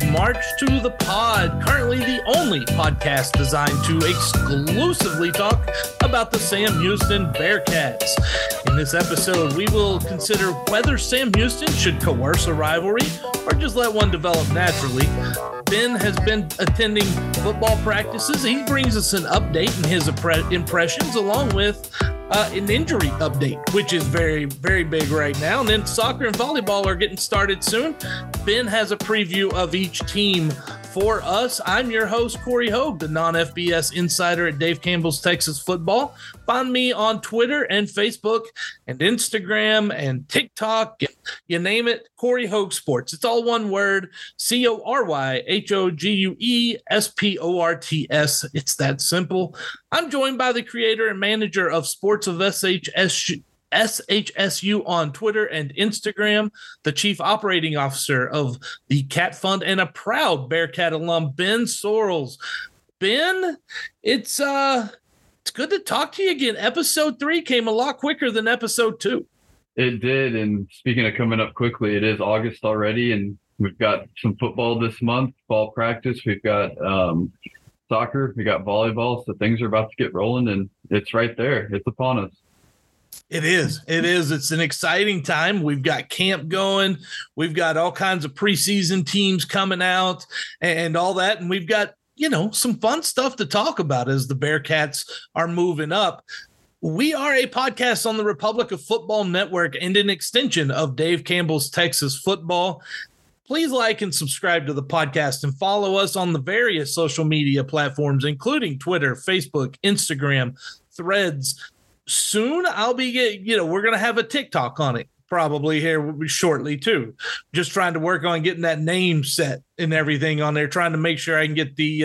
to March to the Pod, currently the only podcast designed to exclusively talk about the Sam Houston Bearcats. In this episode, we will consider whether Sam Houston should coerce a rivalry or just let one develop naturally. Ben has been attending football practices. He brings us an update and his impressions along with an injury update, which is very, very big right now. And then soccer and volleyball are getting started soon. Ben has a preview of each team for us. I'm your host, Cory Hogue, the non-FBS insider at Dave Campbell's Texas Football. Find me on Twitter and Facebook and Instagram and TikTok. You name it, Cory Hogue Sports. It's all one word, CoryHoguesports. It's that simple. I'm joined by the creator and manager of Sports of SHSU on Twitter and Instagram, the chief operating officer of the Cat Fund, and a proud Bearcat alum, Ben Sorrels. Ben, it's good to talk to you again. Episode 3 came a lot quicker than episode 2. It did, and speaking of coming up quickly, it is August already, and we've got some football this month, fall practice. We've got soccer, we got volleyball, so things are about to get rolling, and it's right there. It's upon us. It is. It's an exciting time. We've got camp going. We've got all kinds of preseason teams coming out and all that. And we've got, you know, some fun stuff to talk about as the Bearcats are moving up. We are a podcast on the Republic of Football Network and an extension of Dave Campbell's Texas Football. Please like and subscribe to the podcast and follow us on the various social media platforms, including Twitter, Facebook, Instagram, Threads. Soon I'll be getting, you know, we're going to have a TikTok on it probably here shortly too. Just trying to work on getting that name set and everything on there, trying to make sure I can get the,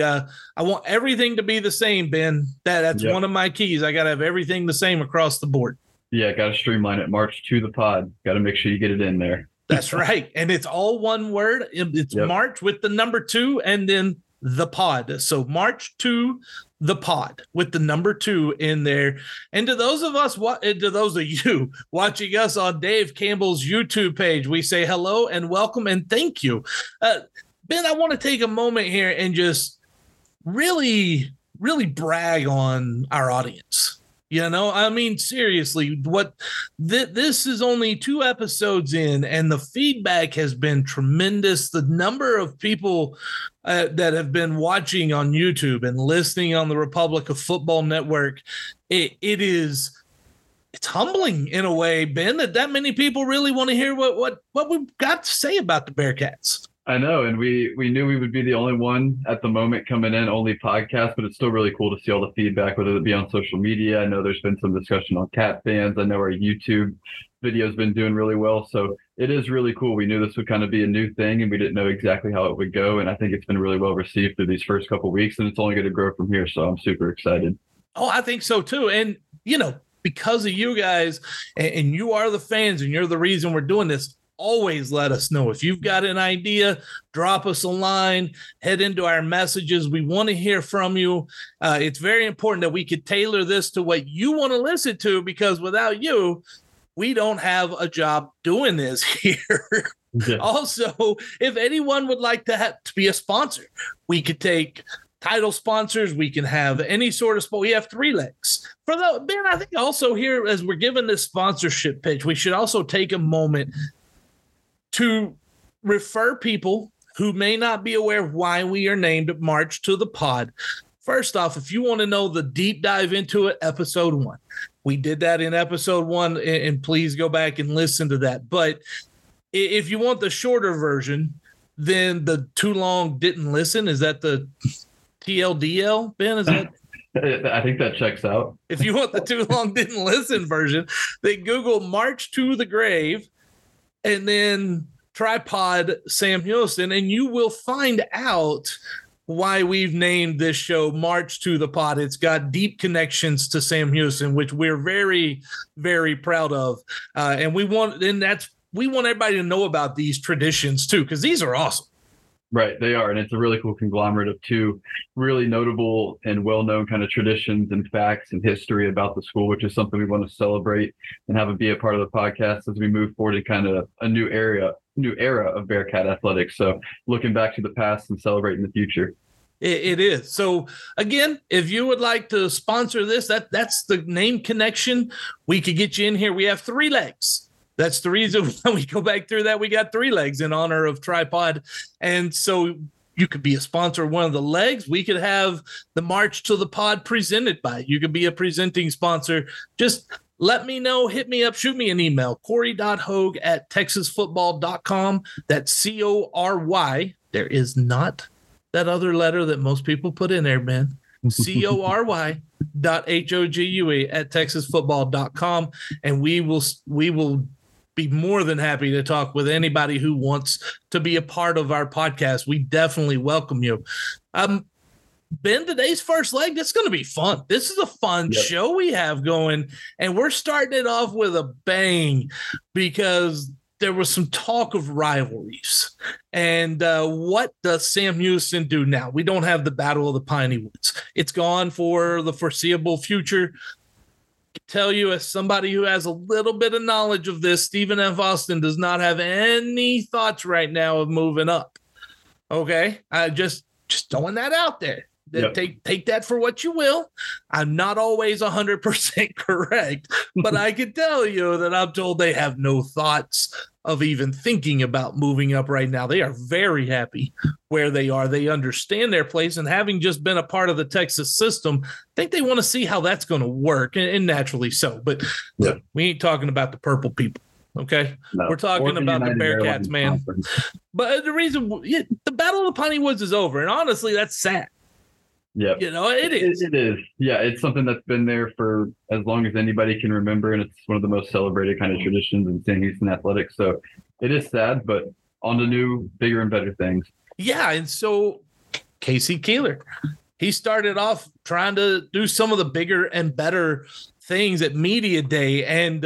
I want everything to be the same, Ben. That's One of my keys. I got to have everything the same across the board. Yeah. Got to streamline it. March to the Pod. Got to make sure you get it in there. That's right. And it's all one word. It's March with the number 2 and then the Pod. So March to the Pod with the number 2 in there. And to those of us, to those of you watching us on Dave Campbell's YouTube page, we say hello and welcome and thank you. Ben, I want to take a moment here and just really, really brag on our audience. You know, I mean, seriously, this is only 2 episodes in and the feedback has been tremendous. The number of people that have been watching on YouTube and listening on the Republic of Football Network, it's humbling in a way, Ben, that many people really want to hear what we've got to say about the Bearcats. I know, and we knew we would be the only one at the moment coming in, only podcast, but it's still really cool to see all the feedback, whether it be on social media. I know there's been some discussion on Cat Fans. I know our YouTube video's been doing really well, so it is really cool. We knew this would kind of be a new thing, and we didn't know exactly how it would go, and I think it's been really well received through these first couple of weeks, and it's only going to grow from here, so I'm super excited. Oh, I think so, too, and, you know, because of you guys, and you are the fans, and you're the reason we're doing this, always let us know. If you've got an idea, drop us a line, head into our messages. We want to hear from you. It's very important that we could tailor this to what you want to listen to, because without you, we don't have a job doing this here. Yeah. Also, if anyone would like to have to be a sponsor, we could take title sponsors. We can have any sort of sport. We have 3 legs. For the Ben, I think also here, as we're giving this sponsorship pitch, we should also take a moment to refer people who may not be aware of why we are named March to the Pod. First off, if you want to know the deep dive into it, episode 1. We did that in episode 1, and please go back and listen to that. But if you want the shorter version, then the too long didn't listen. Is that the TLDL, Ben? Is that? I think that checks out. If you want the too long didn't listen version, then Google March to the Grave, and then tripod Sam Houston, and you will find out why we've named this show March to the Pod. It's got deep connections to Sam Houston, which we're very, very proud of. We want everybody to know about these traditions too, because these are awesome. Right, they are, and it's a really cool conglomerate of 2 really notable and well-known kind of traditions and facts and history about the school, which is something we want to celebrate and have it be a part of the podcast as we move forward in kind of a new area new era of Bearcat athletics. So looking back to the past and celebrating the future. It is. So again, if you would like to sponsor this, that's the name connection. We could get you in here. We have three legs. That's the reason when we go back through that, we got three legs in honor of Tripod. And so you could be a sponsor of one of the legs. We could have the March to the Pod presented by. You could be a presenting sponsor. Just let me know. Hit me up. Shoot me an email. Corey.Hogue@texasfootball.com. That's Cory. There is not that other letter that most people put in there, man. Cory.Hogue@texasfootball.com. And we will be more than happy to talk with anybody who wants to be a part of our podcast. We definitely welcome you. Ben, today's first leg, that's going to be fun. This is a fun show we have going, and we're starting it off with a bang because there was some talk of rivalries. And what does Sam Houston do now? We don't have the Battle of the Piney Woods. It's gone for the foreseeable future. I can tell you, as somebody who has a little bit of knowledge of this, Stephen F. Austin does not have any thoughts right now of moving up. Okay? I just throwing that out there. Yep. Take that for what you will. I'm not always 100% correct, but I can tell you that I'm told they have no thoughts of even thinking about moving up right now. They are very happy where they are. They understand their place, and having just been a part of the Texas system, I think they want to see how that's going to work, and naturally so. But look, we ain't talking about the purple people. Okay, no. We're talking about the Bearcats, man. But the reason the Battle of the Piney Woods is over, and honestly, that's sad. Yeah, you know, it is. It is. Yeah, it's something that's been there for as long as anybody can remember, and it's one of the most celebrated kind of traditions in Sam Houston athletics. So it is sad, but on to new, bigger, and better things. Yeah, and so Casey Keeler, he started off trying to do some of the bigger and better things at Media Day, and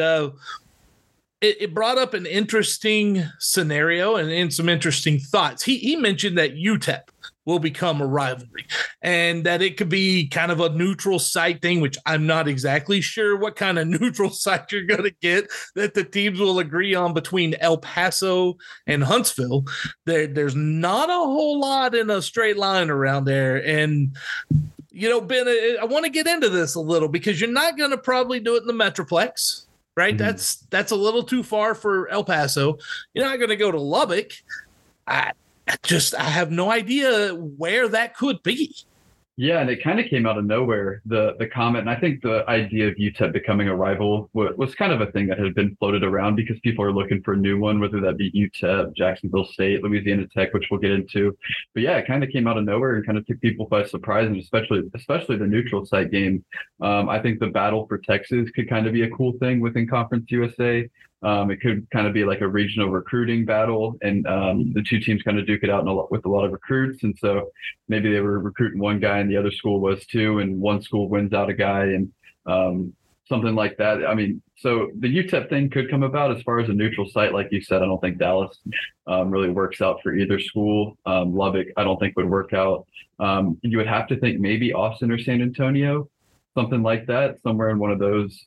it brought up an interesting scenario and some interesting thoughts. He mentioned that UTEP will become a rivalry and that it could be kind of a neutral site thing, which I'm not exactly sure what kind of neutral site you're going to get that the teams will agree on between El Paso and Huntsville. There's not a whole lot in a straight line around there. And, you know, Ben, I want to get into this a little because you're not going to probably do it in the Metroplex. Right. Mm-hmm. That's a little too far for El Paso. You're not going to go to Lubbock. I have no idea where that could be. Yeah. And it kind of came out of nowhere, the comment. And I think the idea of UTEP becoming a rival was kind of a thing that had been floated around because people are looking for a new one, whether that be UTEP, Jacksonville State, Louisiana Tech, which we'll get into. But yeah, it kind of came out of nowhere and kind of took people by surprise, and especially the neutral site game. I think the battle for Texas could kind of be a cool thing within Conference USA. It could kind of be like a regional recruiting battle, and the two teams kind of duke it out with a lot of recruits. And so maybe they were recruiting one guy and the other school was too, and one school wins out a guy and something like that. I mean, so the UTEP thing could come about. As far as a neutral site, like you said, I don't think Dallas really works out for either school. Lubbock, I don't think would work out. You would have to think maybe Austin or San Antonio, something like that, somewhere in one of those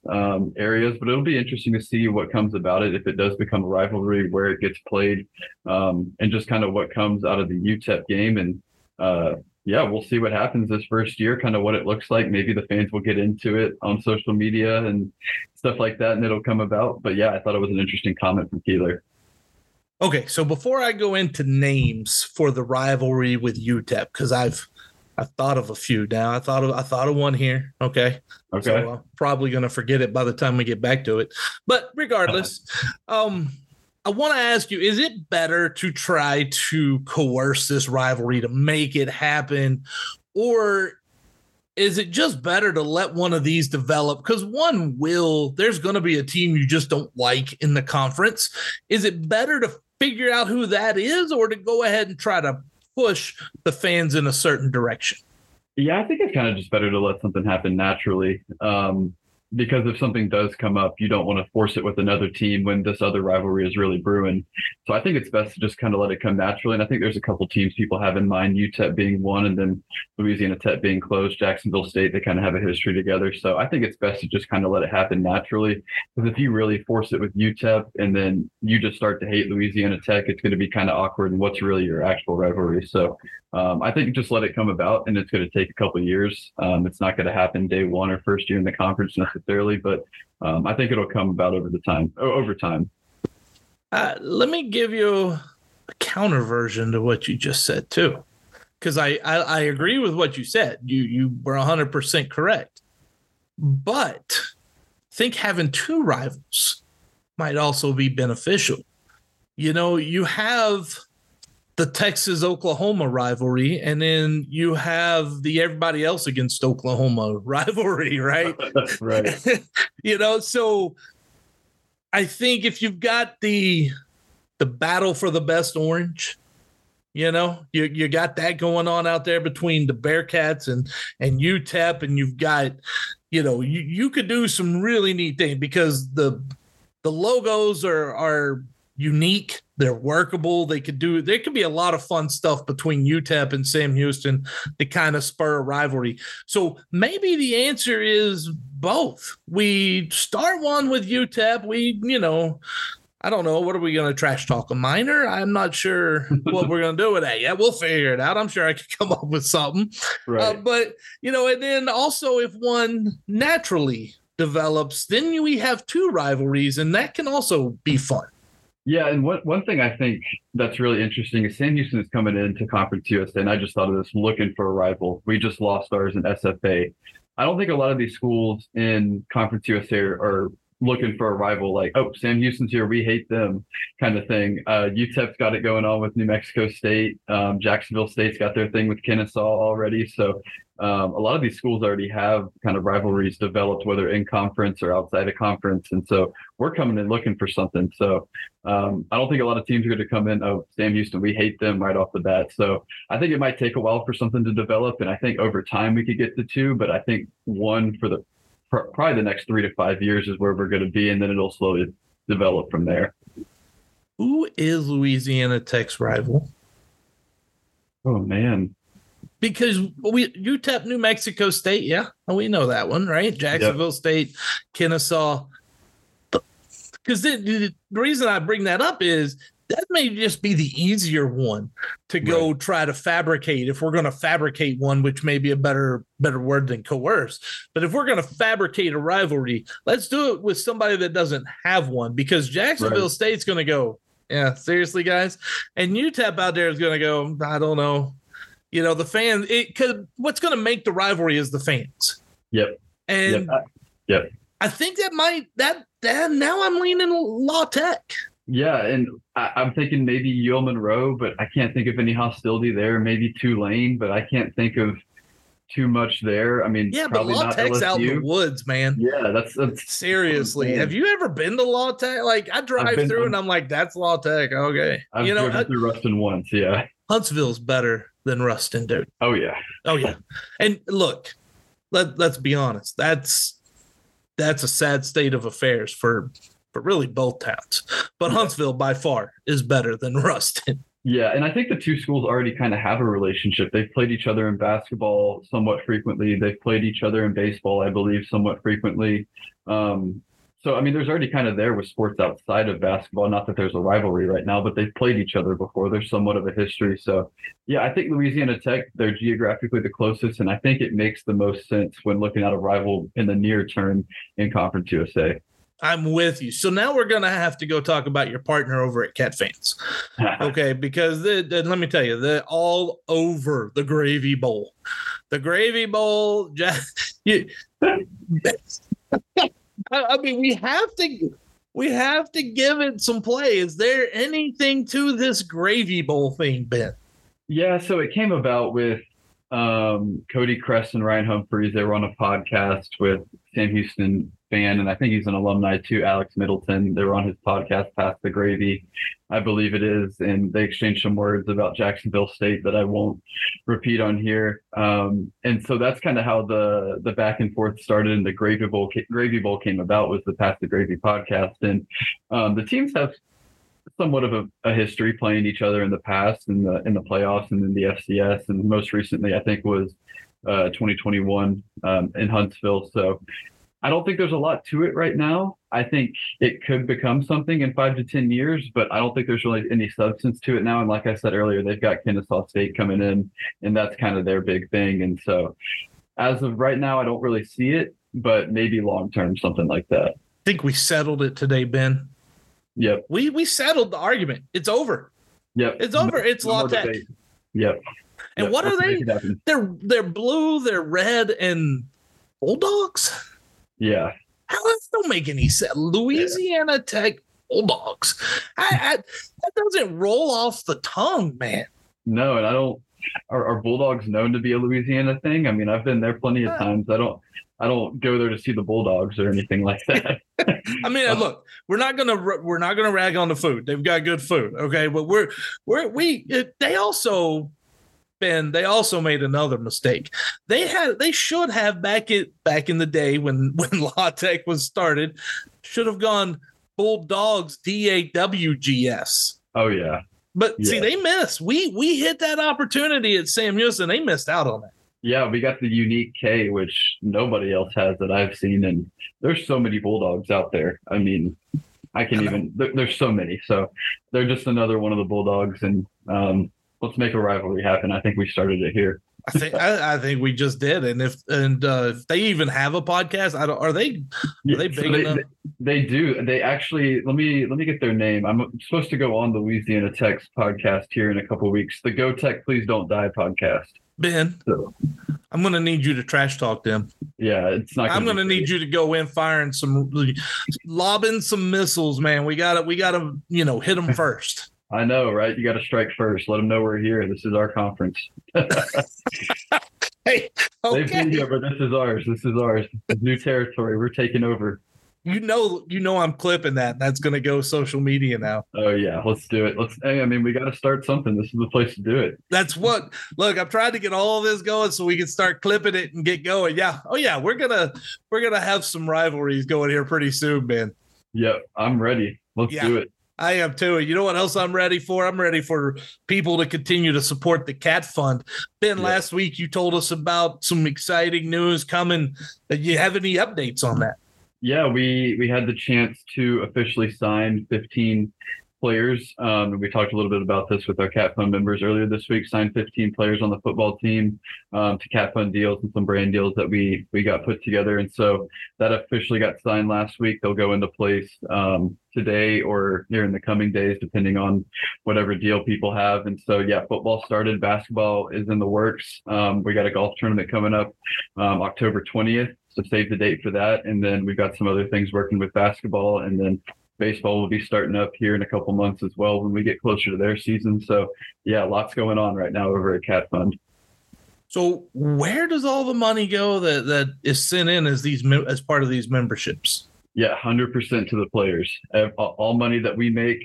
areas. But it'll be interesting to see what comes about it, if it does become a rivalry, where it gets played, and just kind of what comes out of the UTEP game. And we'll see what happens this first year, kind of what it looks like. Maybe the fans will get into it on social media and stuff like that, and it'll come about. But yeah, I thought it was an interesting comment from Keeler. Okay, so before I go into names for the rivalry with UTEP, because I've thought of a few now. I thought of one here. Okay. So I'm probably going to forget it by the time we get back to it. But regardless, I want to ask you, is it better to try to coerce this rivalry to make it happen, or is it just better to let one of these develop? Because there's going to be a team you just don't like in the conference. Is it better to figure out who that is, or to go ahead and try to push the fans in a certain direction? Yeah, I think it's kind of just better to let something happen naturally. because if something does come up, you don't want to force it with another team when this other rivalry is really brewing. So I think it's best to just kind of let it come naturally. And I think there's a couple teams people have in mind, UTEP being one, and then Louisiana Tech being close, Jacksonville State, they kind of have a history together. So I think it's best to just kind of let it happen naturally. Because if you really force it with UTEP and then you just start to hate Louisiana Tech, it's going to be kind of awkward and what's really your actual rivalry. So I think just let it come about, and it's going to take a couple of years. It's not going to happen day one or first year in the conference necessarily, but I think it'll come about over time. Let me give you a counter version to what you just said too, because I agree with what you said. You were 100% correct, but I think having two rivals might also be beneficial. You know, you have the Texas-Oklahoma rivalry, and then you have the everybody else against Oklahoma rivalry, right? Right. You know, so I think if you've got the battle for the best orange, you know, you got that going on out there between the Bearcats and UTEP, and you've got, you know, you could do some really neat things because the logos are unique. They're workable. There could be a lot of fun stuff between UTEP and Sam Houston to kind of spur a rivalry. So maybe the answer is both. We start one with UTEP. We, you know, I don't know. What are we going to trash talk? A minor? I'm not sure what we're going to do with that. Yeah, we'll figure it out. I'm sure I could come up with something. Right. But, you know, and then also if one naturally develops, then we have two rivalries, and that can also be fun. Yeah, and one thing I think that's really interesting is Sam Houston is coming into Conference USA, and I just thought of this, looking for a rival. We just lost ours in SFA. I don't think a lot of these schools in Conference USA are looking for a rival like, oh, Sam Houston's here, we hate them kind of thing. UTEP's got it going on with New Mexico State. Jacksonville State's got their thing with Kennesaw already. So a lot of these schools already have kind of rivalries developed, whether in conference or outside of conference. And so we're coming in looking for something. So I don't think a lot of teams are going to come in, oh, Sam Houston, we hate them right off the bat. So I think it might take a while for something to develop. And I think over time we could get to two, but I think one for the probably the next 3 to 5 years is where we're going to be, and then it'll slowly develop from there. Who is Louisiana Tech's rival? Oh, man. Because UTEP, New Mexico State, yeah, we know that one, right? Jacksonville State, Kennesaw. Because the reason I bring that up is that may just be the easier one to go try to fabricate. If we're going to fabricate one, which may be a better word than coerce, but if we're going to fabricate a rivalry, let's do it with somebody that doesn't have one, because Jacksonville State's going to go, yeah, seriously, guys. And UTEP out there is going to go, I don't know. You know, the fans, because what's going to make the rivalry is the fans. Yep. And I think that might, that now I'm leaning Law Tech. Yeah, and I'm thinking maybe Yale Monroe, but I can't think of any hostility there. Maybe Tulane, but I can't think of too much there. I mean, yeah, probably but Law Tech's out in the woods, man. Yeah, that's seriously. Have you ever been to Law Tech? Like, I drive through and I'm like, that's Law Tech. Okay, I've driven through Ruston once. Yeah, Huntsville's better than Ruston, dude. Oh yeah. And look, let's be honest. That's a sad state of affairs for really both towns. But Huntsville by far is better than Ruston. Yeah, and I think the two schools already kind of have a relationship. They've played each other in basketball somewhat frequently. They've played each other in baseball, I believe, somewhat frequently. So, I mean, there's already kind of there with sports outside of basketball, not that there's a rivalry right now, but they've played each other before. There's somewhat of a history. So, yeah, I think Louisiana Tech, they're geographically the closest, and I think it makes the most sense when looking at a rival in the near term in Conference USA. I'm with you. So now we're going to have to go talk about your partner over at Cat Fans. Okay, because let me tell you, they're all over the Gravy Bowl. The Gravy Bowl, just, I mean, we have to give it some play. Is there anything to this Gravy Bowl thing, Ben? Yeah, so it came about with Cody Crest and Ryan Humphreys. They were on a podcast with Sam Houston fan, and I think he's an alumni too, Alex Middleton. They were on his podcast, Past the Gravy. I believe it is. And they exchanged some words about Jacksonville State that I won't repeat on here. And so that's kind of how the back and forth started, and the Gravy Bowl came about, was the Past the Gravy podcast. And the teams have somewhat of a history playing each other in the past, in the playoffs and in the FCS. And most recently, I think, was 2021 in Huntsville. So I don't think there's a lot to it right now. I think it could become something in 5 to 10 years, but I don't think there's really any substance to it now. And like I said earlier, they've got Kennesaw State coming in, and that's kind of their big thing. And so as of right now, I don't really see it, but maybe long-term, something like that. I think we settled it today, Ben. Yep. We settled the argument. It's over. Yep. It's over. It's La Tech. Yep. And what are they? They're blue, they're red, and Bulldogs? Yeah. That don't make any sense. Louisiana Tech Bulldogs. That doesn't roll off the tongue, man. No, and I don't. Are Bulldogs known to be a Louisiana thing? I mean, I've been there plenty of times. I don't go there to see the Bulldogs or anything like that. I mean, look, we're not gonna rag on the food. They've got good food, okay? But they also made another mistake. They should have back in the day when La Tech was started, should have gone Bulldogs DAWGS. Oh yeah, but yeah. See, they missed. We hit that opportunity at Sam Houston. They missed out on it. Yeah, we got the unique K, which nobody else has that I've seen. And there's so many Bulldogs out there. I mean, there's so many. So they're just another one of the Bulldogs. And let's make a rivalry happen. I think we started it here. I think we just did. And if they even have a podcast, I don't. Are they big enough? They do. They actually. Let me get their name. I'm supposed to go on the Louisiana Tech's podcast here in a couple of weeks. The Go Tech, Please Don't Die podcast. Ben, I'm going to need you to trash talk them. Yeah, it's not. I'm going to need you to go in firing lobbing some missiles, man. We got to, hit them first. I know, right? You got to strike first. Let them know we're here. This is our conference. Hey, okay. They've been here, but this is ours. This is ours. This is new territory. We're taking over. You know, I'm clipping that. That's going to go social media now. Oh yeah. Let's do it. We got to start something. This is the place to do it. That's what, look, I've tried to get all this going so we can start clipping it and get going. Yeah. Oh yeah. We're going to have some rivalries going here pretty soon, Ben. Yep. I'm ready. Let's do it. I am too. You know what else I'm ready for? I'm ready for people to continue to support the Cat Fund. Ben, last week you told us about some exciting news coming. Do you have any updates on that? Yeah, we had the chance to officially sign 15 players. We talked a little bit about this with our Cat Fund members earlier this week, signed 15 players on the football team to Cat Fund deals and some brand deals that we got put together. And so that officially got signed last week. They'll go into place today or here in the coming days, depending on whatever deal people have. And so, yeah, football started. Basketball is in the works. We got a golf tournament coming up October 20th. So save the date for that. And then we've got some other things working with basketball, and then baseball will be starting up here in a couple months as well when we get closer to their season. So yeah, lots going on right now over at Cat Fund. So where does all the money go that is sent in as part of these memberships? Yeah, 100% to the players. All money that we make,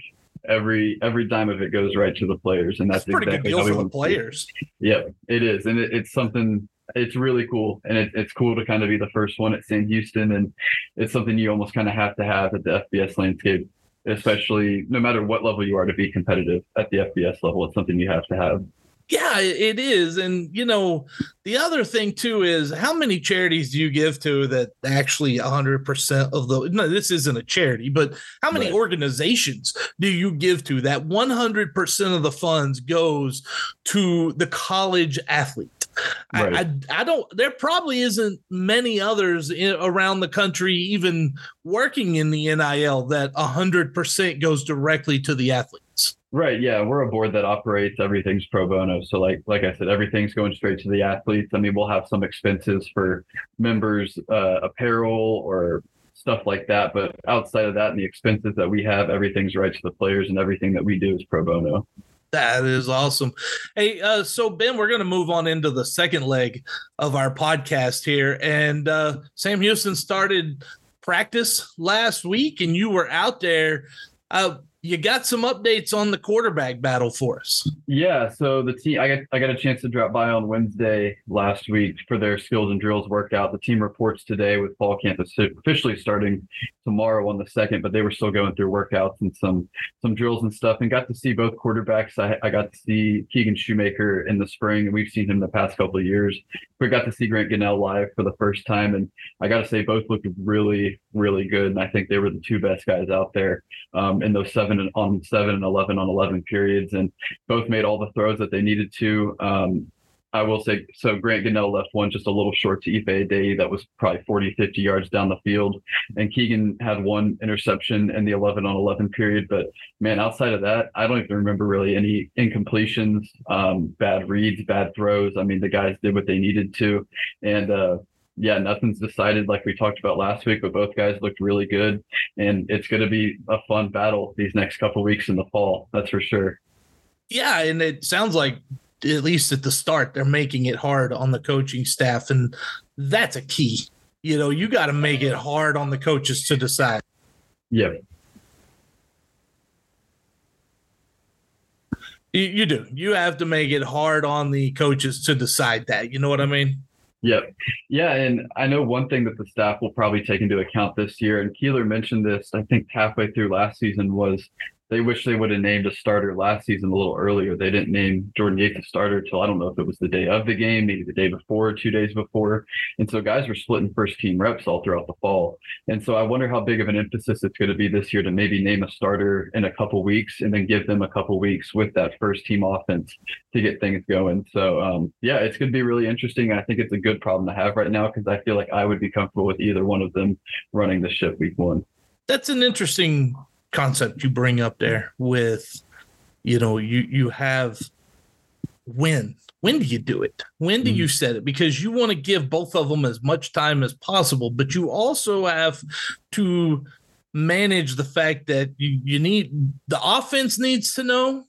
every dime of it goes right to the players. And that's exactly pretty good deal for the players. Yeah, it is. And it's something. It's really cool, and it's cool to kind of be the first one at Sam Houston, and it's something you almost kind of have to have at the FBS landscape, especially no matter what level you are to be competitive at the FBS level. It's something you have to have. Yeah, it is, and the other thing too is how many charities do you give to that actually 100% of the? No, this isn't a charity, but how many organizations do you give to that 100% of the funds goes to the college athlete? Right. I don't. There probably isn't many others around the country even working in the NIL that 100% goes directly to the athletes. Right. Yeah, we're a board that operates. Everything's pro bono. So like I said, everything's going straight to the athletes. I mean, we'll have some expenses for members, apparel or stuff like that. But outside of that, and the expenses that we have, everything's right to the players, and everything that we do is pro bono. That is awesome. Hey, so Ben, we're going to move on into the second leg of our podcast here. And Sam Houston started practice last week, and you were out there. you got some updates on the quarterback battle for us. Yeah, so the team, I got a chance to drop by on Wednesday last week for their skills and drills workout. The team reports today with fall camp officially starting tomorrow on the 2nd, but they were still going through workouts and some drills and stuff, and got to see both quarterbacks. I got to see Keegan Shoemaker in the spring, and we've seen him the past couple of years. We got to see Grant Gannell live for the first time, and I got to say both looked really, really good, and I think they were the two best guys out there in those 7-on-7 and 11-on-11 periods, and both made all the throws that they needed to. I will say, so Grant Gannell left one just a little short to Ife Adey that was probably 40, 50 yards down the field. And Keegan had one interception in the 11-on-11 period. But, man, outside of that, I don't even remember really any incompletions, bad reads, bad throws. I mean, the guys did what they needed to. And, yeah, nothing's decided like we talked about last week, but both guys looked really good. And it's going to be a fun battle these next couple of weeks in the fall. That's for sure. Yeah, and it sounds like, at least at the start, they're making it hard on the coaching staff. And that's a key. You know, you got to make it hard on the coaches to decide. Yeah. You do. You have to make it hard on the coaches to decide that. You know what I mean? Yep. Yeah. And I know one thing that the staff will probably take into account this year, and Keeler mentioned this, I think halfway through last season, was they wish they would have named a starter last season a little earlier. They didn't name Jordan Yates a starter till, I don't know if it was the day of the game, maybe the day before, 2 days before. And so guys were splitting first team reps all throughout the fall. And so I wonder how big of an emphasis it's going to be this year to maybe name a starter in a couple weeks and then give them a couple weeks with that first team offense to get things going. So yeah, it's going to be really interesting. I think it's a good problem to have right now, because I feel like I would be comfortable with either one of them running the ship week one. That's an interesting concept you bring up there with, you know, you have when do you do it? When do you set it? Because you want to give both of them as much time as possible, but you also have to manage the fact that you need, the offense needs to know,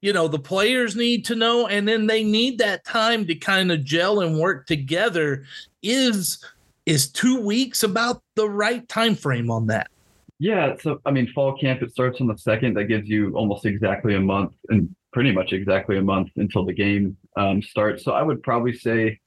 you know, the players need to know, and then they need that time to kind of gel and work together. Is 2 weeks about the right time frame on that? Yeah. So, I mean, fall camp, it starts on the 2nd. That gives you almost exactly a month, and pretty much exactly a month until the game starts. So I would probably say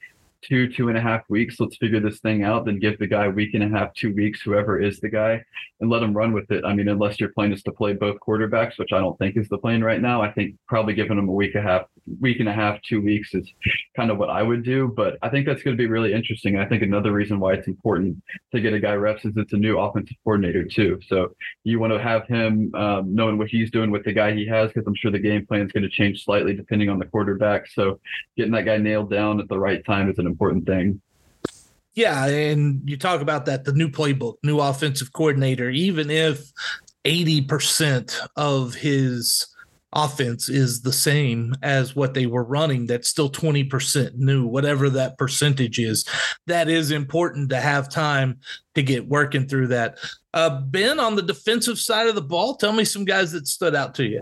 2.5 weeks. Let's figure this thing out. Then give the guy a week and a half, 2 weeks, whoever is the guy, and let him run with it. I mean, unless your plan is to play both quarterbacks, which I don't think is the plan right now. I think probably giving him a week and a half, 2 weeks is kind of what I would do. But I think that's going to be really interesting. I think another reason why it's important to get a guy reps is it's a new offensive coordinator too. So you want to have him knowing what he's doing with the guy he has, because I'm sure the game plan is going to change slightly depending on the quarterback. So getting that guy nailed down at the right time is an important thing. Yeah. And you talk about that, the new playbook, new offensive coordinator, even if 80% of his offense is the same as what they were running, that's still 20% new, whatever that percentage is. That is important to have time to get working through that. Ben, on the defensive side of the ball, tell me some guys that stood out to you.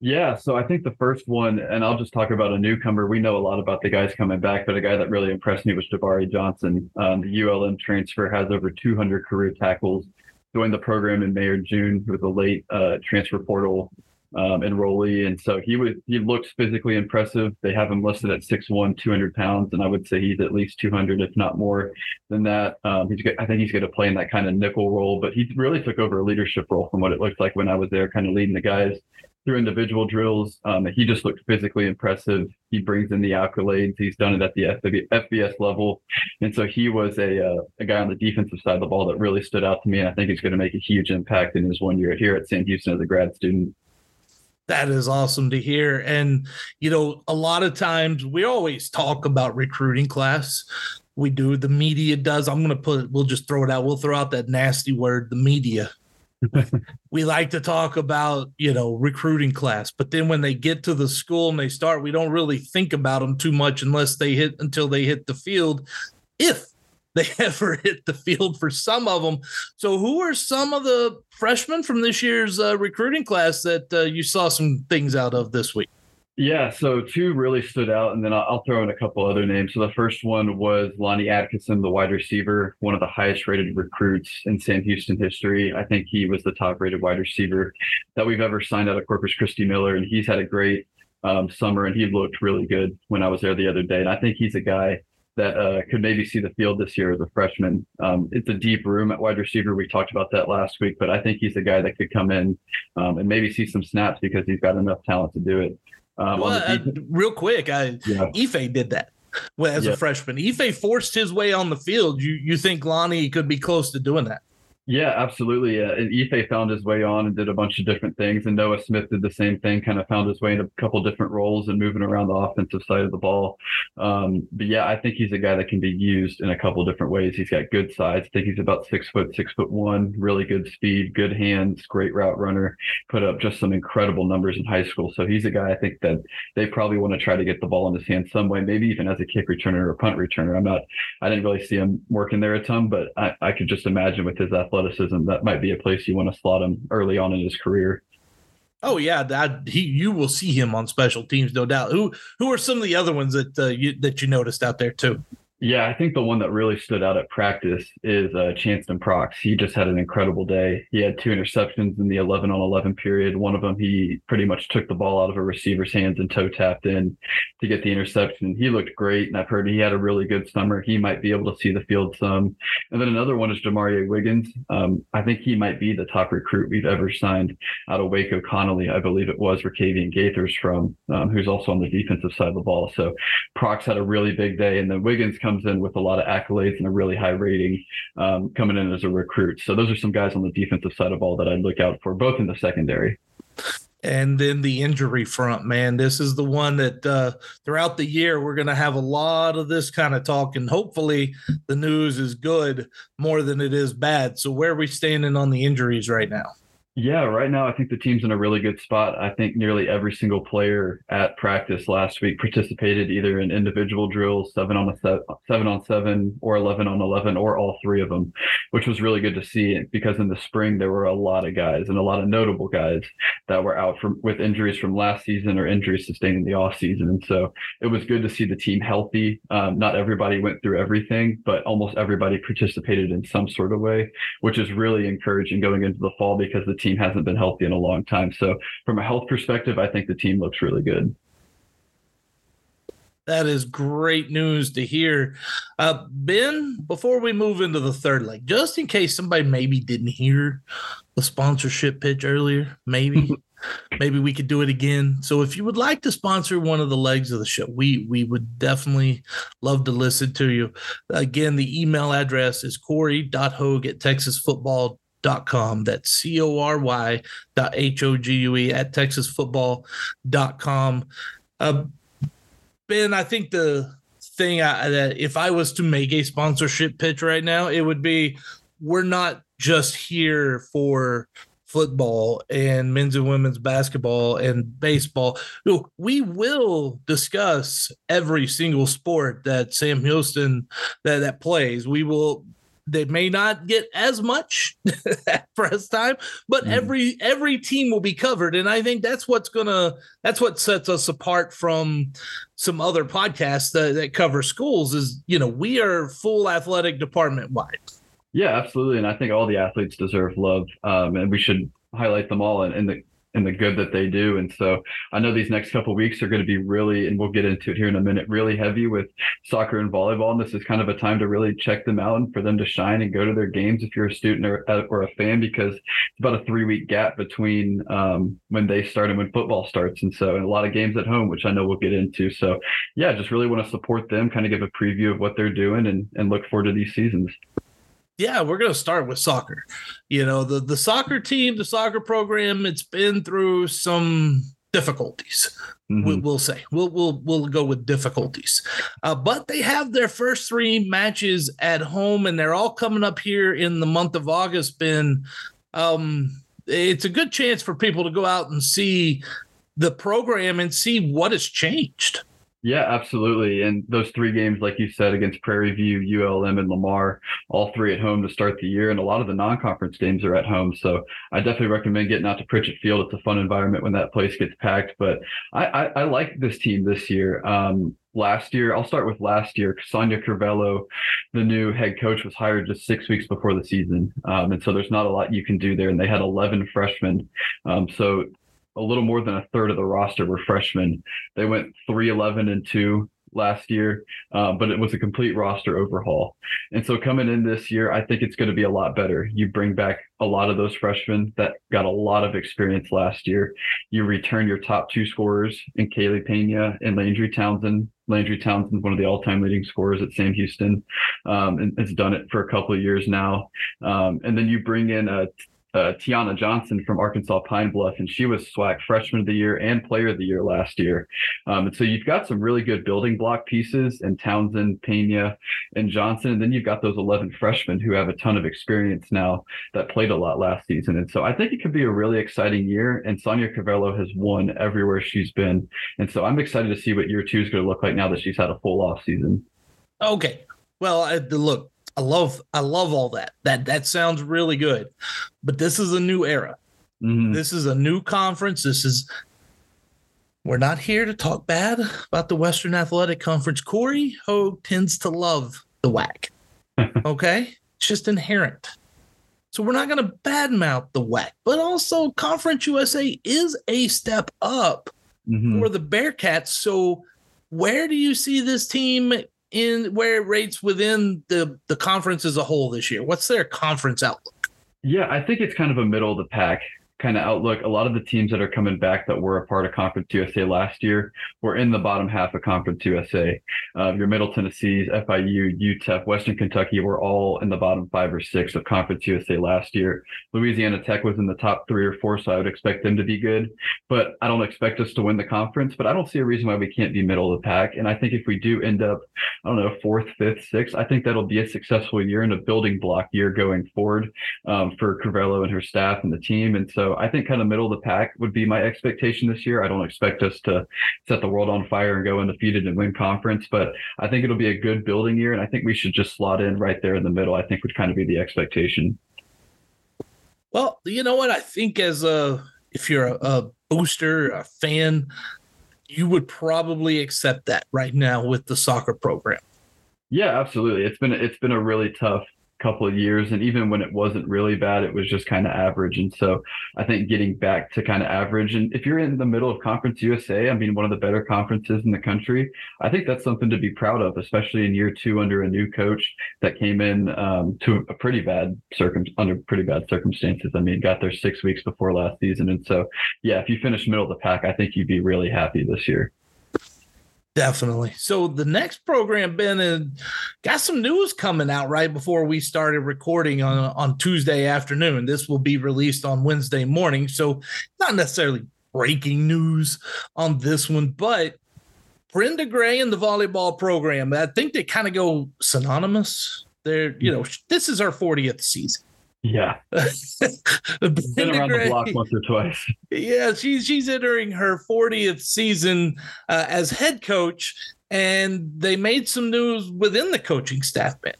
Yeah, so I think the first one, and I'll just talk about a newcomer. We know a lot about the guys coming back, but a guy that really impressed me was Jabari Johnson. The ULM transfer has over 200 career tackles. Joined the program in May or June with a late transfer portal enrollee, and so he looks physically impressive. They have him listed at 6'1", 200 pounds, and I would say he's at least 200, if not more than that. I think he's going to play in that kind of nickel role, but he really took over a leadership role from what it looked like when I was there, kind of leading the guys through individual drills. He just looked physically impressive. He brings in the accolades. He's done it at the FBS level. And so he was a guy on the defensive side of the ball that really stood out to me. And I think he's going to make a huge impact in his 1 year here at Sam Houston as a grad student. That is awesome to hear. And, you know, a lot of times we always talk about recruiting class. We do. The media does. We'll just throw it out. We'll throw out that nasty word, the media. We like to talk about, you know, recruiting class, but then when they get to the school and they start, we don't really think about them too much until they hit the field, if they ever hit the field for some of them. So who are some of the freshmen from this year's recruiting class that you saw some things out of this week? Yeah, so two really stood out, and then I'll throw in a couple other names. So the first one was Lonnie Atkinson, the wide receiver, one of the highest-rated recruits in Sam Houston history. I think he was the top-rated wide receiver that we've ever signed out of Corpus Christi Miller, and he's had a great summer, and he looked really good when I was there the other day. And I think he's a guy that could maybe see the field this year as a freshman. It's a deep room at wide receiver. We talked about that last week, but I think he's a guy that could come in and maybe see some snaps because he's got enough talent to do it. Ife did that as a freshman. Ife forced his way on the field. You think Lonnie could be close to doing that? Yeah, absolutely. And Ife found his way on and did a bunch of different things. And Noah Smith did the same thing, kind of found his way in a couple different roles and moving around the offensive side of the ball. But yeah, I think he's a guy that can be used in a couple different ways. He's got good size. I think he's about 6'1", really good speed, good hands, great route runner, put up just some incredible numbers in high school. So he's a guy I think that they probably want to try to get the ball in his hand some way, maybe even as a kick returner or punt returner. I didn't really see him working there a ton, but I could just imagine with his athleticism, that might be a place you want to slot him early on in his career. Oh yeah, you will see him on special teams, no doubt. Who are some of the other ones that you noticed out there too? Yeah, I think the one that really stood out at practice is Chanston Prox. He just had an incredible day. He had two interceptions in the 11-on-11 period. One of them, he pretty much took the ball out of a receiver's hands and toe tapped in to get the interception. He looked great, and I've heard he had a really good summer. He might be able to see the field some. And then another one is Demario Wiggins. I think he might be the top recruit we've ever signed out of Waco Connolly. I believe it was Rickavian Gaithers from, who's also on the defensive side of the ball. So Prox had a really big day, and then Wiggins comes in with a lot of accolades and a really high rating coming in as a recruit. So those are some guys on the defensive side of all that I'd look out for, both in the secondary. And then the injury front, man, this is the one that throughout the year, we're going to have a lot of this kind of talk, and hopefully the news is good more than it is bad. So where are we standing on the injuries right now? Yeah, right now I think the team's in a really good spot. I think nearly every single player at practice last week participated either in individual drills, 7-on-7, or 11-on-11, or all three of them, which was really good to see because in the spring there were a lot of guys and a lot of notable guys that were out with injuries from last season or injuries sustained in the offseason. And so it was good to see the team healthy. Not everybody went through everything, but almost everybody participated in some sort of way, which is really encouraging going into the fall because the team hasn't been healthy in a long time. So from a health perspective, I think the team looks really good. That is great news to hear. Ben, before we move into the third leg, just in case somebody maybe didn't hear the sponsorship pitch earlier, maybe we could do it again. So if you would like to sponsor one of the legs of the show, we would definitely love to listen to you. Again, the email address is corey.hogue@texasfootball.com. That's CORY.HOGUE@TexasFootball.com. Ben, I think the thing that if I was to make a sponsorship pitch right now, it would be we're not just here for football and men's and women's basketball and baseball. We will discuss every single sport that Sam Houston that plays. We will. They may not get as much at press time, but every team will be covered. And I think that's what sets us apart from some other podcasts that cover schools is, we are full athletic department wide. Yeah, absolutely. And I think all the athletes deserve love. And we should highlight them all and the good that they do. And so I know these next couple of weeks are going to be really, and we'll get into it here in a minute, really heavy with soccer and volleyball. And this is kind of a time to really check them out and for them to shine and go to their games if you're a student or a fan, because it's about a 3-week gap between when they start and when football starts. And so and a lot of games at home, which I know we'll get into. So yeah, just really want to support them, kind of give a preview of what they're doing and look forward to these seasons. Yeah, we're going to start with soccer. The soccer team, the soccer program, it's been through some difficulties. Mm-hmm. We'll say we'll go with difficulties, but they have their first three matches at home, and they're all coming up here in the month of August. Ben, it's a good chance for people to go out and see the program and see what has changed. Yeah, absolutely. And those three games, like you said, against Prairie View, ULM, and Lamar, all three at home to start the year. And a lot of the non-conference games are at home. So I definitely recommend getting out to Pritchett Field. It's a fun environment when that place gets packed. But I like this team this year. Last year, I'll start with last year. Sonia Carvello, the new head coach, was hired just 6 weeks before the season. And so there's not a lot you can do there. And they had 11 freshmen. So a little more than a third of the roster were freshmen. They went 3-11-2 last year, but it was a complete roster overhaul. And so coming in this year, I think it's going to be a lot better. You bring back a lot of those freshmen that got a lot of experience last year. You return your top two scorers in Kaylee Pena and Landry Townsend. Landry Townsend, one of the all-time leading scorers at Sam Houston, and has done it for a couple of years now. And then you bring in Tiana Johnson from Arkansas Pine Bluff, and she was SWAC freshman of the year and player of the year last year. And so you've got some really good building block pieces in Townsend, Pena, and Johnson. And then you've got those 11 freshmen who have a ton of experience now that played a lot last season. And so I think it could be a really exciting year. And Sonia Carvello has won everywhere she's been. And so I'm excited to see what year two is going to look like now that she's had a full off season. Okay. Well, look, I love all that. That sounds really good, but this is a new era. Mm-hmm. This is a new conference. We're not here to talk bad about the Western Athletic Conference. Cory Hogue tends to love the WAC. Okay. It's just inherent. So we're not going to badmouth the WAC, but also Conference USA is a step up for the Bearcats. So where do you see this team in where it rates within the conference as a whole this year? What's their conference outlook? Yeah, I think it's kind of a middle of the pack kind of outlook. A lot of the teams that are coming back that were a part of Conference USA last year were in the bottom half of Conference USA. Your Middle Tennessees, FIU, UTEP, Western Kentucky were all in the bottom 5 or 6 of Conference USA last year. Louisiana Tech was in the top 3 or 4, so I would expect them to be good. But I don't expect us to win the conference, but I don't see a reason why we can't be middle of the pack. And I think if we do end up, 4th, 5th, 6th, I think that'll be a successful year and a building block year going forward for Carvello and her staff and the team. And so I think kind of middle of the pack would be my expectation this year. I don't expect us to set the world on fire and go undefeated and win conference, but I think it'll be a good building year. And I think we should just slot in right there in the middle, I think would kind of be the expectation. Well, you know what? I think if you're a booster, a fan, you would probably accept that right now with the soccer program. Yeah, absolutely. It's been a really tough couple of years, and even when it wasn't really bad, it was just kind of average. And so I think getting back to kind of average, and if you're in the middle of Conference USA, I mean, one of the better conferences in the country, I think that's something to be proud of, especially in year two under a new coach that came in to a pretty bad circumstances. I mean, got there 6 weeks before last season. And so, yeah, if you finish middle of the pack, I think you'd be really happy this year. Definitely. So the next program, Ben, got some news coming out right before we started recording on Tuesday afternoon. This will be released on Wednesday morning, so not necessarily breaking news on this one, but Brenda Gray and the volleyball program, I think they kind of go synonymous. They're, this is our 40th season. Yeah. Been around the block once or twice. Yeah, she's entering her 40th season as head coach, and they made some news within the coaching staff, Ben.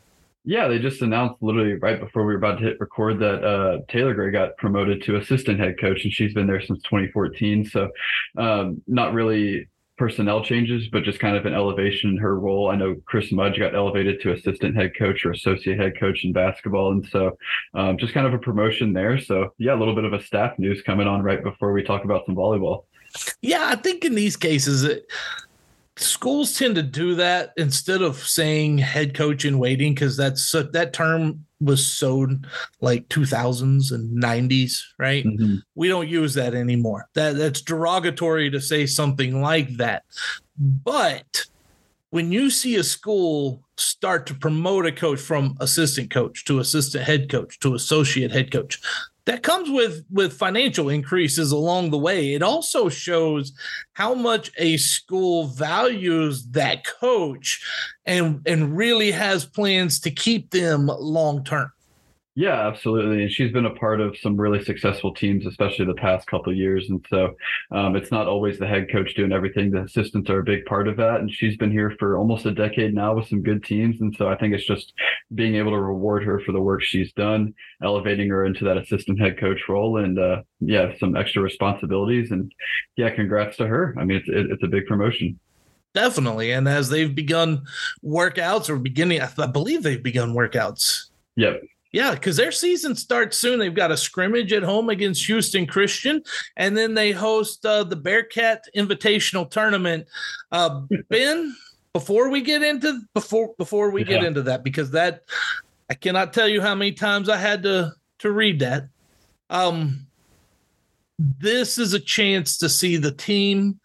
Yeah, they just announced literally right before we were about to hit record that Taylor Gray got promoted to assistant head coach, and she's been there since 2014. So not really personnel changes, but just kind of an elevation in her role. I know Chris Mudge got elevated to assistant head coach or associate head coach in basketball. And so just kind of a promotion there. So yeah, a little bit of a staff news coming on right before we talk about some volleyball. Yeah. I think in these cases, schools tend to do that instead of saying head coach in waiting, because that term was so like 2000s and 90s, right? Mm-hmm. We don't use that anymore. That's derogatory to say something like that. But when you see a school start to promote a coach from assistant coach to assistant head coach to associate head coach, that comes with financial increases along the way. It also shows how much a school values that coach and really has plans to keep them long term. Yeah, absolutely. And she's been a part of some really successful teams, especially the past couple of years. And so it's not always the head coach doing everything. The assistants are a big part of that. And she's been here for almost a decade now with some good teams. And so I think it's just being able to reward her for the work she's done, elevating her into that assistant head coach role and, some extra responsibilities. And, congrats to her. I mean, it's a big promotion. Definitely. And as they've begun workouts or beginning, I believe they've begun workouts. Yep. Yeah, because their season starts soon. They've got a scrimmage at home against Houston Christian, and then they host the Bearcat Invitational Tournament. Ben, before we get into that, because that I cannot tell you how many times I had to read that. This is a chance to see the team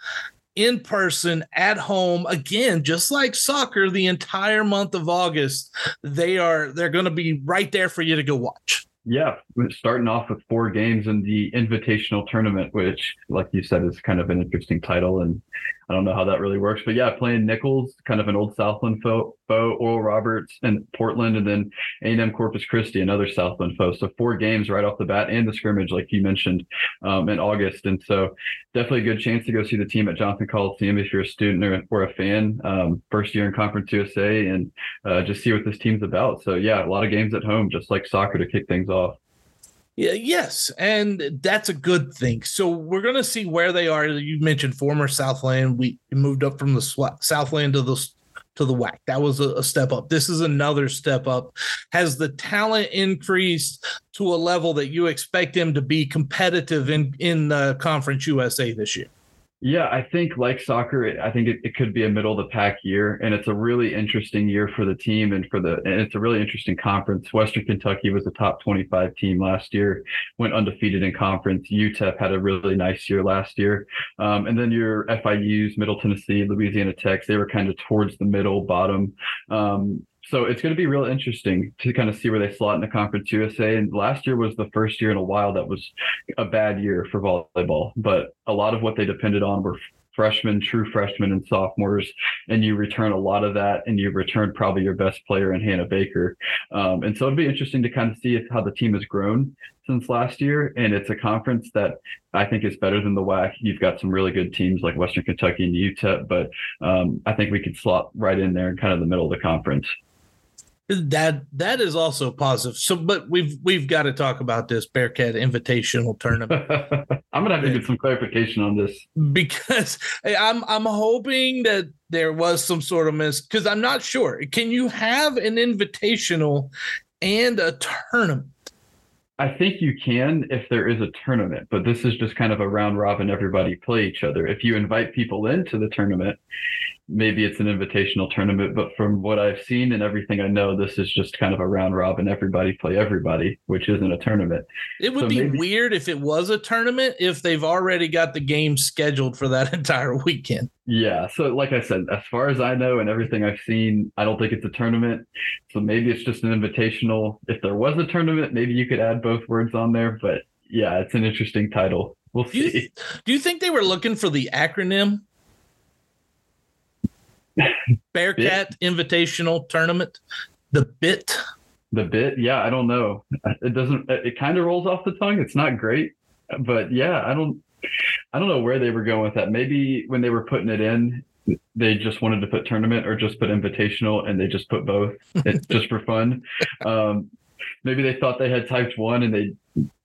in person at home again, just like soccer. The entire month of August, they're going to be right there for you to go watch. Yeah, starting off with 4 games in the Invitational Tournament, which, like you said, is kind of an interesting title, and I don't know how that really works. But yeah, playing Nichols, kind of an old Southland foe, Oral Roberts, and Portland, and then A&M Corpus Christi, another Southland foe. So 4 games right off the bat, and the scrimmage, like you mentioned, in August. And so definitely a good chance to go see the team at Johnson Coliseum if you're a student or a fan. First year in Conference USA, and just see what this team's about. So yeah, a lot of games at home, just like soccer, to kick things off. Yeah, yes, and that's a good thing. So we're going to see where they are. You mentioned former Southland. We moved up from the Southland to the WAC. That was a step up. This is another step up. Has the talent increased to a level that you expect them to be competitive in Conference USA this year? Yeah, I think like soccer, I think it could be a middle of the pack year, and it's a really interesting year for the team and it's a really interesting conference. Western Kentucky was a top 25 team last year, went undefeated in conference. UTEP had a really nice year last year. And then your FIUs, Middle Tennessee, Louisiana Tech, they were kind of towards the middle bottom. So it's going to be real interesting to kind of see where they slot in the Conference USA. And last year was the first year in a while that was a bad year for volleyball. But a lot of what they depended on were freshmen, true freshmen and sophomores. And you return a lot of that, and you return probably your best player in Hannah Baker. And so it'd be interesting to kind of see how the team has grown since last year. And it's a conference that I think is better than the WAC. You've got some really good teams like Western Kentucky and UTEP, but I think we could slot right in there in kind of the middle of the conference. That is also positive. So, but we've got to talk about this Bearcat Invitational Tournament. I'm gonna have to get some clarification on this, because I'm hoping that there was some sort of miss, because I'm not sure. Can you have an invitational and a tournament? I think you can if there is a tournament, but this is just kind of a round robin. Everybody play each other. If you invite people into the tournament, maybe it's an invitational tournament. But from what I've seen and everything I know, this is just kind of a round robin. Everybody play everybody, which isn't a tournament. It would be weird if it was a tournament, if they've already got the game scheduled for that entire weekend. Yeah. So like I said, as far as I know and everything I've seen, I don't think it's a tournament. So maybe it's just an invitational. If there was a tournament, maybe you could add both words on there. But yeah, it's an interesting title. We'll see. Do you think they were looking for the acronym? Bearcat Invitational Tournament? The bit? Yeah, I don't know. It kind of rolls off the tongue. It's not great. But yeah, I don't know where they were going with that. Maybe when they were putting it in, they just wanted to put tournament or just put invitational, and they just put both just for fun. Maybe they thought they had typed one and they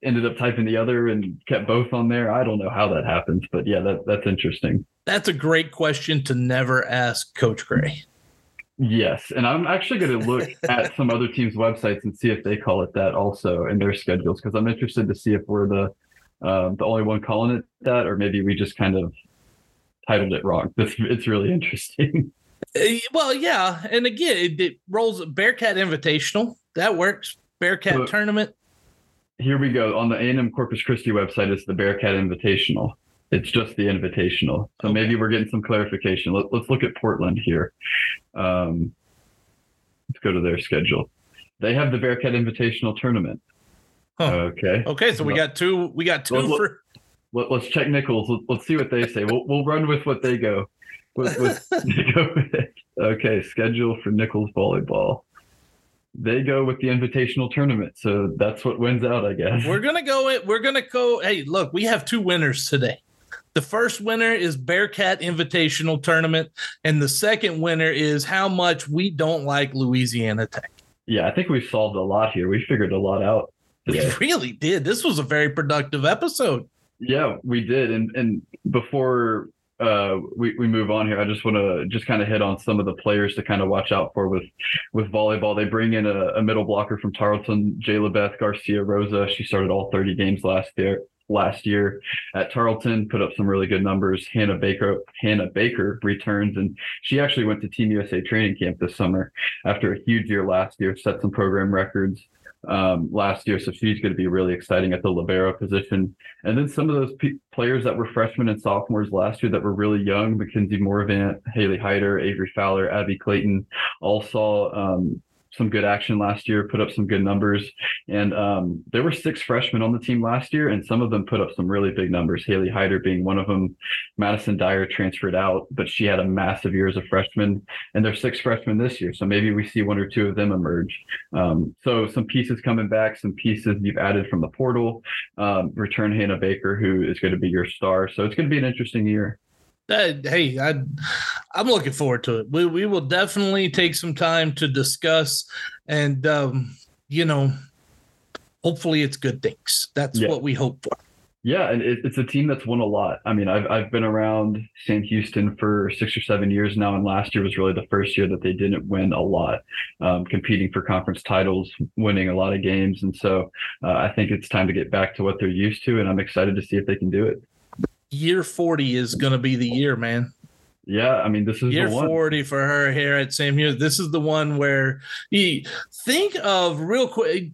ended up typing the other and kept both on there. I don't know how that happens, but yeah, that's interesting. That's a great question to never ask Coach Gray. Yes, and I'm actually going to look at some other teams' websites and see if they call it that also in their schedules, because I'm interested to see if we're the only one calling it that, or maybe we just kind of titled it wrong. It's really interesting. Well, yeah, and again, it rolls Bearcat Invitational. That works. Bearcat Tournament. Here we go. On the A&M Corpus Christi website, it's the Bearcat Invitational. It's just the Invitational. So okay. Maybe we're getting some clarification. Let's look at Portland here. Let's go to their schedule. They have the Bearcat Invitational Tournament. Huh. Okay. Okay, so we got two for... Let's check Nichols. Let's see what they say. We'll run with what they go. Okay, schedule for Nichols volleyball. they go with the invitational tournament. So that's what wins out, I guess. We're going to go. Hey, look, we have two winners today. The first winner is Bearcat Invitational Tournament. And the second winner is how much we don't like Louisiana Tech. Yeah, I think we've solved a lot here. We figured a lot out today. We really did. This was a very productive episode. Yeah, we did. And before we move on here, I just want to just kind of hit on some of the players to kind of watch out for with volleyball. They bring in a middle blocker from Tarleton, Jayla Beth Garcia Rosa. She started all 30 games last year at Tarleton, put up some really good numbers. Hannah Baker returns, and she actually went to Team USA training camp this summer after a huge year last year, set some program records last year. So she's going to be really exciting at the libero position. And then some of those players that were freshmen and sophomores last year that were really young, Mackenzie Morvant, Haley Hyder, Avery Fowler, Abby Clayton, all saw some good action last year, put up some good numbers. And there were 6 freshmen on the team last year, and some of them put up some really big numbers, Haley Hyder being one of them. Madison Dyer transferred out, but she had a massive year as a freshman, and there's 6 freshmen this year. So maybe we see one or two of them emerge. So some pieces coming back, some pieces you've added from the portal, return Hannah Baker, who is going to be your star. So it's going to be an interesting year. Hey, I'm looking forward to it. We will definitely take some time to discuss, and hopefully it's good things. That's what we hope for. Yeah, and it's a team that's won a lot. I mean, I've been around Sam Houston for 6 or 7 years now, and last year was really the first year that they didn't win a lot, competing for conference titles, winning a lot of games, and so I think it's time to get back to what they're used to, and I'm excited to see if they can do it. Year 40 is going to be the year, man. Yeah, I mean, this is year 40 for her here at Sam Houston. This is the one where you think of real quick,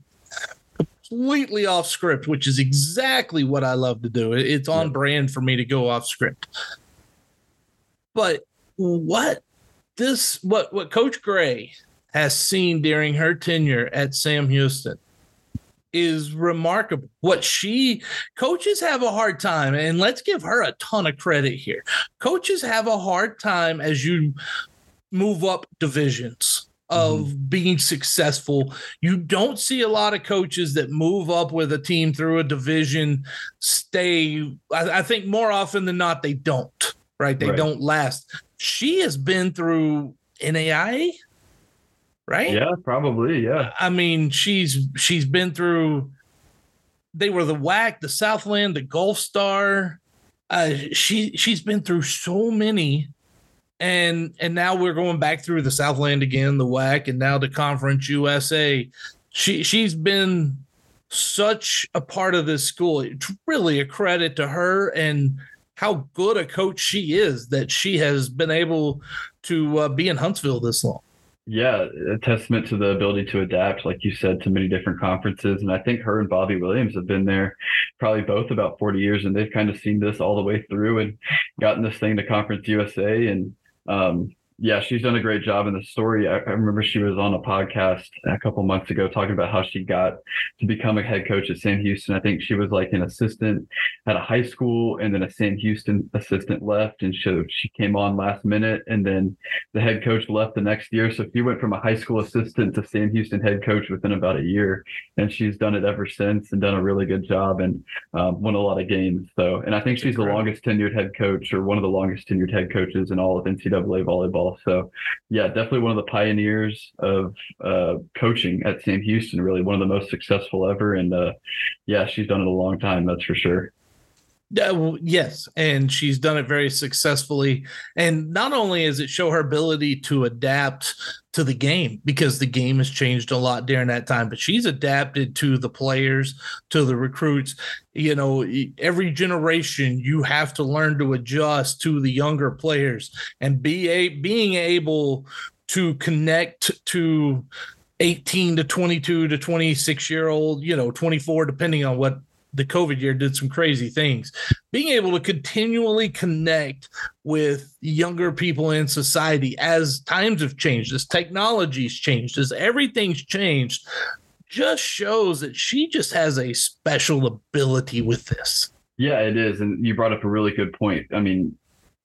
completely off script, which is exactly what I love to do. It's on brand for me to go off script. But what Coach Gray has seen during her tenure at Sam Houston is remarkable. What coaches have a hard time, and let's give her a ton of credit here. Coaches have a hard time as you move up divisions of being successful. You don't see a lot of coaches that move up with a team through a division stay. I think more often than not, they don't, right? They don't last. She has been through NAIA. Right? Yeah, probably. Yeah. I mean, she's been through. They were the WAC, the Southland, the Gulf Star. She's been through so many, and now we're going back through the Southland again, the WAC, and now the Conference USA. She's been such a part of this school. It's really a credit to her and how good a coach she is that she has been able to be in Huntsville this long. Yeah, a testament to the ability to adapt, like you said, to many different conferences. And I think her and Bobby Williams have been there probably both about 40 years, and they've kind of seen this all the way through and gotten this thing to Conference USA. And she's done a great job in the story. I remember she was on a podcast a couple months ago talking about how she got to become a head coach at Sam Houston. I think she was like an assistant at a high school, and then a Sam Houston assistant left, and she came on last minute, and then the head coach left the next year. So she went from a high school assistant to Sam Houston head coach within about a year, and she's done it ever since and done a really good job and won a lot of games. So, and I think she's the longest tenured head coach, or one of the longest tenured head coaches in all of NCAA volleyball. So yeah, definitely one of the pioneers of coaching at Sam Houston, really one of the most successful ever. And she's done it a long time. That's for sure. Yes. And she's done it very successfully. And not only does it show her ability to adapt to the game, because the game has changed a lot during that time, but she's adapted to the players, to the recruits. You know, every generation you have to learn to adjust to the younger players, and being able to connect to 18 to 22 to 26 year old, 24, depending on what. The COVID year did some crazy things. Being able to continually connect with younger people in society as times have changed, as technology's changed, as everything's changed, just shows that she just has a special ability with this. Yeah, it is. And you brought up a really good point. I mean,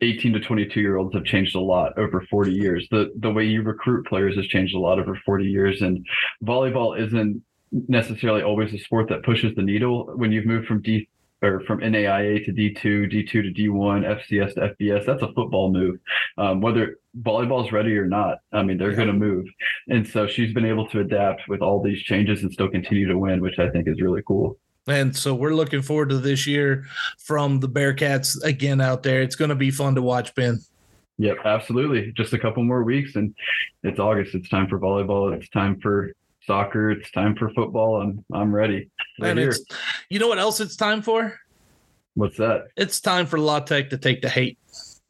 18 to 22 year olds have changed a lot over 40 years. The way you recruit players has changed a lot over 40 years. And volleyball isn't necessarily always a sport that pushes the needle. When you've moved from from NAIA to D2, D2 to D1, FCS to FBS, that's a football move. Whether volleyball's ready or not, I mean, they're going to move. And so she's been able to adapt with all these changes and still continue to win, which I think is really cool. And so we're looking forward to this year from the Bearcats again out there. It's going to be fun to watch, Ben. Yep, absolutely. Just a couple more weeks and it's August. It's time for volleyball. It's time for soccer. It's time for football. I'm ready. And it's, you know what else it's time for? What's that? It's time for La Tech to take the hate.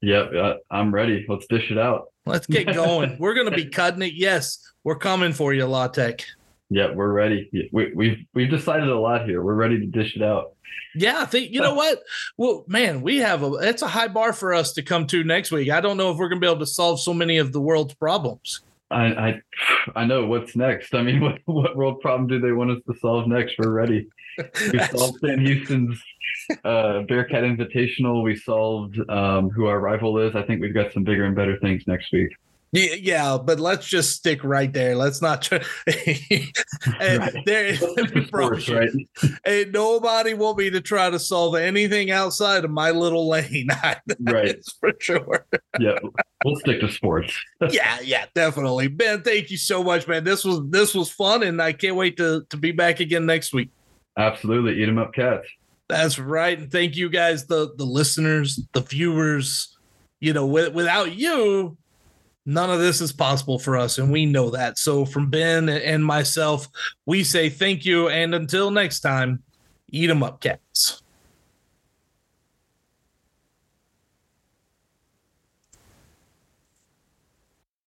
Yep, I'm ready. Let's dish it out. Let's get going. We're going to be cutting it. Yes, we're coming for you, La Tech. Yeah, we're ready. We've decided a lot here. We're ready to dish it out. Yeah, I think, you know what? Well, man, it's a high bar for us to come to next week. I don't know if we're going to be able to solve so many of the world's problems. I know what's next. I mean, what world problem do they want us to solve next? We're ready. We solved Sam Houston's Bearcat Invitational. We solved who our rival is. I think we've got some bigger and better things next week. Yeah, but let's just stick right there. Let's not try. And nobody want me to try to solve anything outside of my little lane. Right. For sure. Yeah, we'll stick to sports. Yeah, definitely. Ben, thank you so much, man. This was fun, and I can't wait to be back again next week. Absolutely. Eat 'em up, Cats. That's right. And thank you guys, the listeners, the viewers. You know, without you, none of this is possible for us, and we know that. So from Ben and myself, we say thank you, and until next time, eat 'em up, Cats.